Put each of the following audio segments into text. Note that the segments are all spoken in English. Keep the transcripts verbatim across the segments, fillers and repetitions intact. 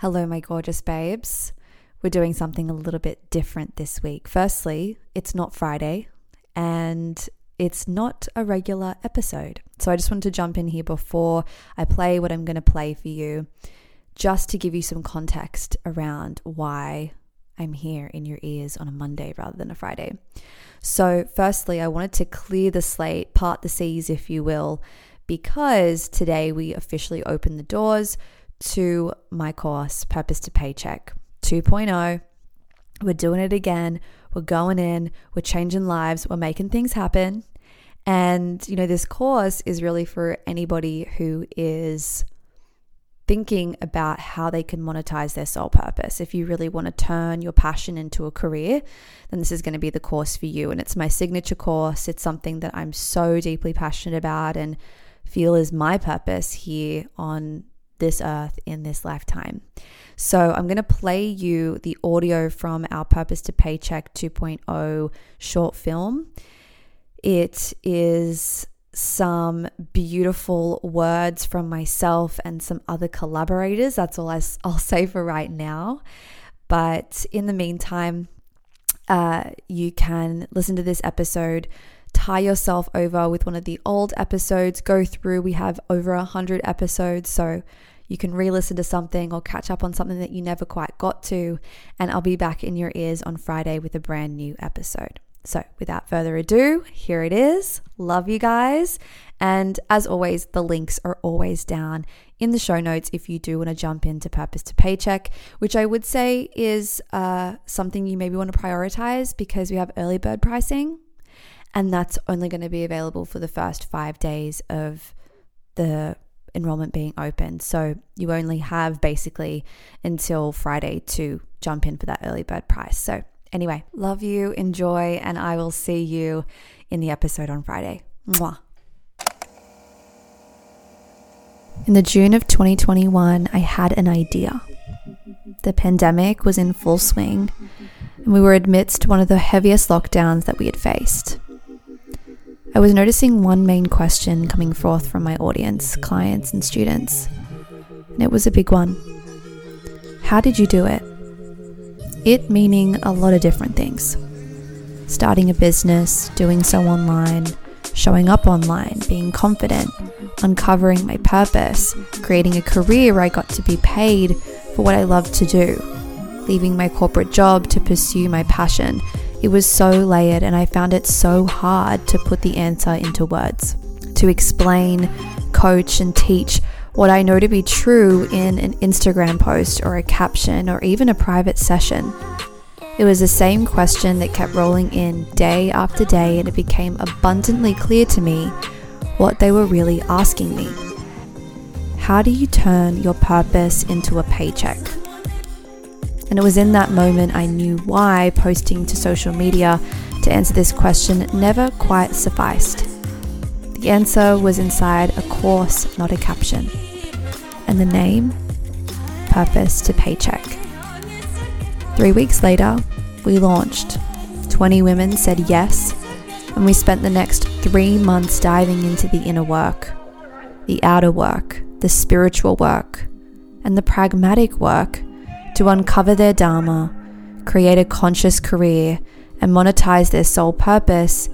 Hello, my gorgeous babes. We're doing something a little bit different this week. Firstly, it's not Friday and it's not a regular episode. So I just wanted to jump in here before I play what I'm going to play for you, just to give you some context around why I'm here in your ears on a Monday rather than a Friday. So firstly, I wanted to clear the slate, part the seas, if you will, because today we officially open the doors to my course, Purpose to Paycheck two point oh. We're doing it again. We're going in. We're changing lives. We're making things happen. And, you know, this course is really for anybody who is thinking about how they can monetize their soul purpose. If you really want to turn your passion into a career, then this is going to be the course for you. And it's my signature course. It's something that I'm so deeply passionate about and feel is my purpose here on this earth in this lifetime. So I'm going to play you the audio from our Purpose to Paycheck two point oh short film. It is some beautiful words from myself and some other collaborators. That's all I, I'll say for right now. But in the meantime, uh, you can listen to this episode, tie yourself over with one of the old episodes, go through. We have over one hundred episodes, so you can re-listen to something or catch up on something that you never quite got to, and I'll be back in your ears on Friday with a brand new episode. So without further ado, here it is. Love you guys. And as always, the links are always down in the show notes if you do want to jump into Purpose to Paycheck, which I would say is uh, something you maybe want to prioritize because we have early bird pricing, and that's only going to be available for the first five days of the enrollment being open. So you only have basically until Friday to jump in for that early bird price. So anyway, love you, enjoy, and I will see you in the episode on Friday. Mwah. In the June of twenty twenty-one, I had an idea. The pandemic was in full swing, and we were amidst one of the heaviest lockdowns that we had faced. I was noticing one main question coming forth from my audience, clients and students, and it was a big one. How did you do it? It meaning a lot of different things. Starting a business, doing so online, showing up online, being confident, uncovering my purpose, creating a career where I got to be paid for what I love to do, leaving my corporate job to pursue my passion. It was so layered, and I found it so hard to put the answer into words, to explain, coach, and teach what I know to be true in an Instagram post or a caption or even a private session. It was the same question that kept rolling in day after day, and it became abundantly clear to me what they were really asking me. How do you turn your purpose into a paycheck? And it was in that moment I knew why posting to social media to answer this question never quite sufficed. The answer was inside a course, not a caption. And the name? Purpose to Paycheck. Three weeks later, we launched. twenty women said yes, and we spent the next three months diving into the inner work, the outer work, the spiritual work, and the pragmatic work to uncover their dharma, create a conscious career, and monetize their soul purpose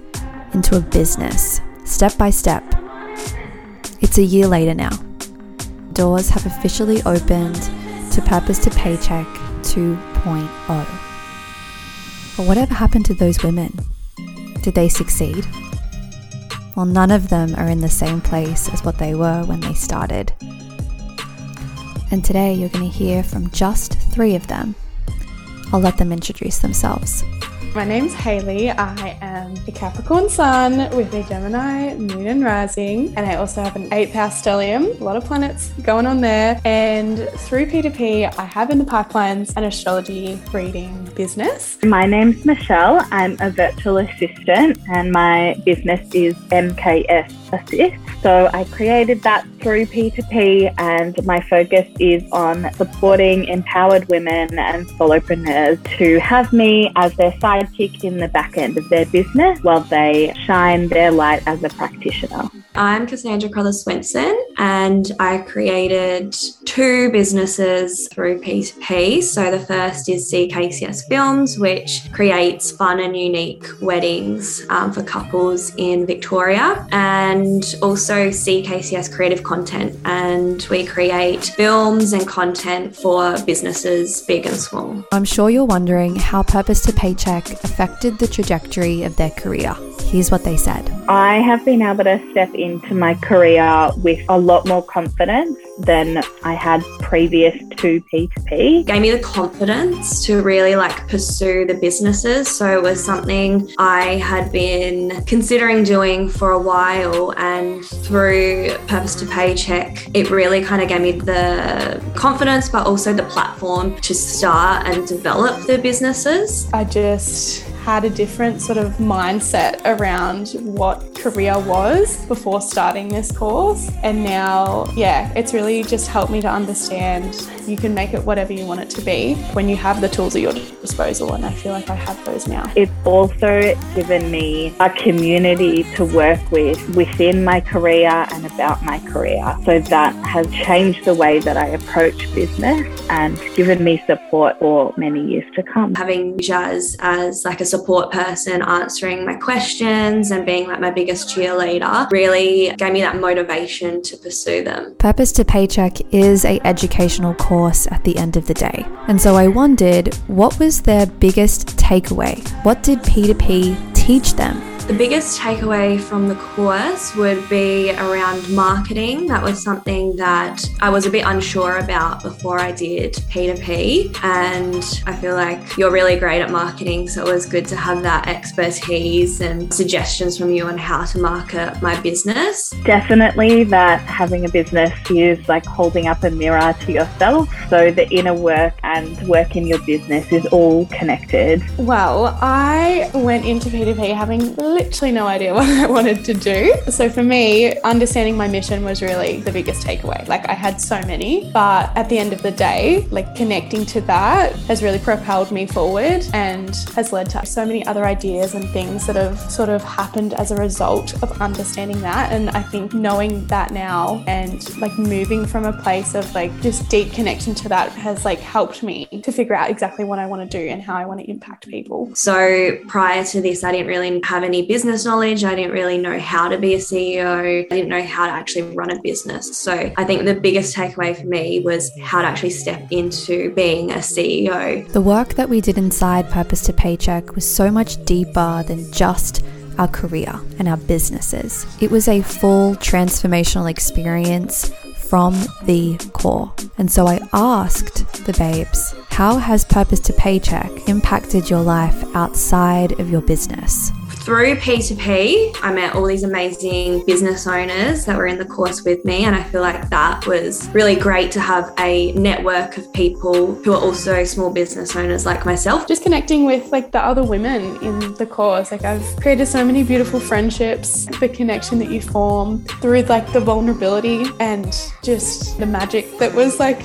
into a business, step by step. It's a year later now. Doors have officially opened to Purpose to Paycheck two point oh. But whatever happened to those women? Did they succeed? Well, none of them are in the same place as what they were when they started. And today you're going to hear from just three of them. I'll let them introduce themselves. My name's Hayley. I am a Capricorn Sun with a Gemini Moon and Rising, and I also have an eighth house stellium. A lot of planets going on there. And through P two P, I have in the pipelines an astrology reading business. My name's Michelle. I'm a virtual assistant, and my business is M K S Assist. So I created that through P two P, and my focus is on supporting empowered women and solopreneurs to have me as their side kick in the back end of their business while they shine their light as a practitioner. I'm Cassandra Carless-Swinson, and I created two businesses through P two P. So the first is C K C S Films, which creates fun and unique weddings um, for couples in Victoria, and also C K C S Creative Content. And we create films and content for businesses big and small. I'm sure you're wondering how Purpose to Paycheck affected the trajectory of their career. Here's what they said. I have been able to step into my career with a lot more confidence than I had previous to P two P. It gave me the confidence to really like pursue the businesses. So it was something I had been considering doing for a while, and through Purpose to Paycheck, it really kind of gave me the confidence, but also the platform to start and develop the businesses. I just had a different sort of mindset around what career was before starting this course. And now, yeah, it's really just helped me to understand you can make it whatever you want it to be when you have the tools at your disposal. And I feel like I have those now. It's also given me a community to work with within my career and about my career. So that has changed the way that I approach business and given me support for many years to come. Having Jazz as like a support person, answering my questions and being like my biggest cheerleader really gave me that motivation to pursue them. Purpose to Paycheck is an educational course at the end of the day. And so I wondered, what was their biggest takeaway? What did P two P teach them? The biggest takeaway from the course would be around marketing. That was something that I was a bit unsure about before I did P two P. And I feel like you're really great at marketing, so it was good to have that expertise and suggestions from you on how to market my business. Definitely that having a business is like holding up a mirror to yourself. So the inner work and work in your business is all connected. Well, I went into P two P having literally no idea what I wanted to do. So for me, understanding my mission was really the biggest takeaway. Like I had so many, but at the end of the day, like connecting to that has really propelled me forward and has led to so many other ideas and things that have sort of happened as a result of understanding that. And I think knowing that now and like moving from a place of like just deep connection to that has like helped me to figure out exactly what I want to do and how I want to impact people. So prior to this, I didn't really have any business knowledge. I didn't really know how to be a C E O. I didn't know how to actually run a business. So I think the biggest takeaway for me was how to actually step into being a C E O. The work that we did inside Purpose to Paycheck was so much deeper than just our career and our businesses. It was a full transformational experience from the core. And so I asked the babes, how has Purpose to Paycheck impacted your life outside of your business? Through P two P, I met all these amazing business owners that were in the course with me, and I feel like that was really great to have a network of people who are also small business owners like myself. Just connecting with like the other women in the course. Like I've created so many beautiful friendships, the connection that you form through like the vulnerability and just the magic that was like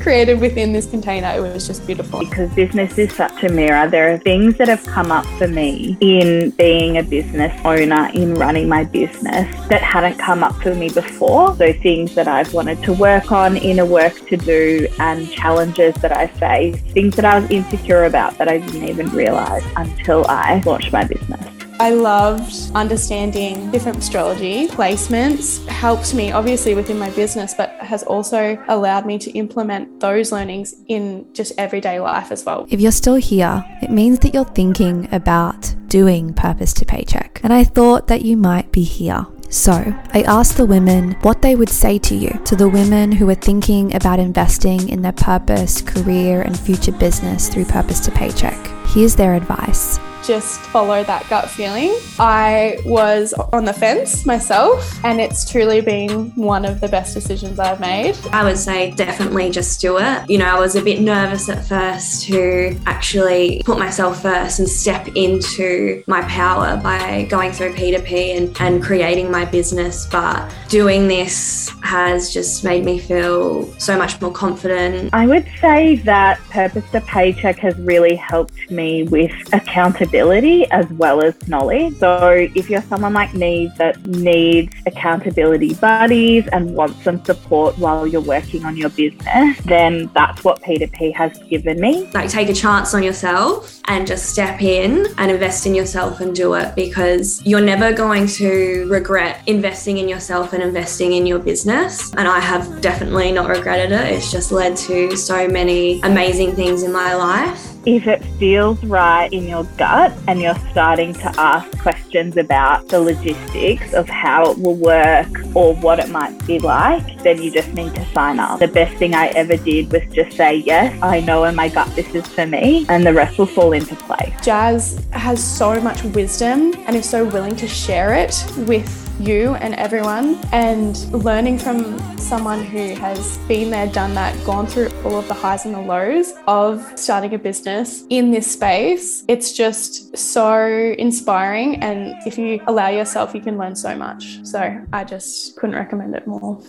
created within this container. It was just beautiful. Because business is such a mirror, there are things that have come up for me in being being a business owner, in running my business, that hadn't come up for me before. So things that I've wanted to work on, inner work to do, and challenges that I faced, things that I was insecure about that I didn't even realise until I launched my business. I loved understanding different astrology placements. Helped me obviously within my business, but has also allowed me to implement those learnings in just everyday life as well. If you're still here, it means that you're thinking about doing Purpose to Paycheck. And I thought that you might be here. So I asked the women what they would say to you, to the women who are thinking about investing in their purpose, career, and future business through Purpose to Paycheck. Here's their advice. Just follow that gut feeling. I was on the fence myself, and it's truly been one of the best decisions I've made. I would say definitely just do it. You know, I was a bit nervous at first to actually put myself first and step into my power by going through P two P and, and creating my business. But doing this has just made me feel so much more confident. I would say that Purpose to Paycheck has really helped me with accountability. accountability as well as knowledge. So if you're someone like me that needs accountability buddies and wants some support while you're working on your business, then that's what P two P has given me. Like, take a chance on yourself and just step in and invest in yourself and do it, because you're never going to regret investing in yourself and investing in your business. And I have definitely not regretted it. It's just led to so many amazing things in my life. If it feels right in your gut and you're starting to ask questions about the logistics of how it will work or what it might be like, then you just need to sign up. The best thing I ever did was just say, yes, I know in my gut this is for me, and the rest will fall into place. Jazz has so much wisdom and is so willing to share it with you and everyone, and learning from someone who has been there, done that, gone through all of the highs and the lows of starting a business in this space, it's just so inspiring. And if you allow yourself, you can learn so much. So I just couldn't recommend it more.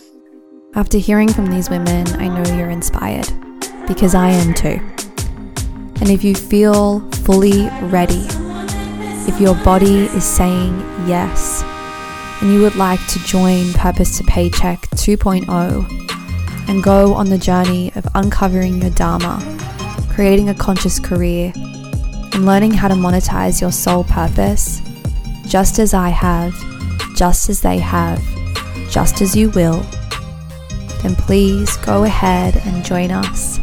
After hearing from these women, I know you're inspired, because I am too. And if you feel fully ready, if your body is saying yes, and you would like to join Purpose to Paycheck two point oh and go on the journey of uncovering your Dharma, creating a conscious career, and learning how to monetize your soul purpose, just as I have, just as they have, just as you will, then please go ahead and join us.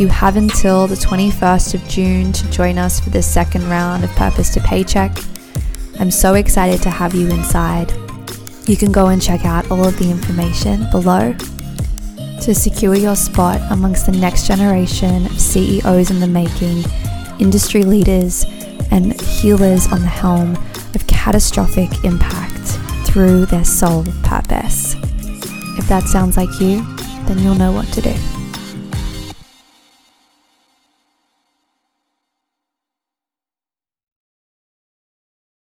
You have until the twenty-first of June to join us for the second round of Purpose to Paycheck. I'm so excited to have you inside. You can go and check out all of the information below to secure your spot amongst the next generation of C E Os in the making, industry leaders, and healers on the helm of catastrophic impact through their soul purpose. If that sounds like you, then you'll know what to do.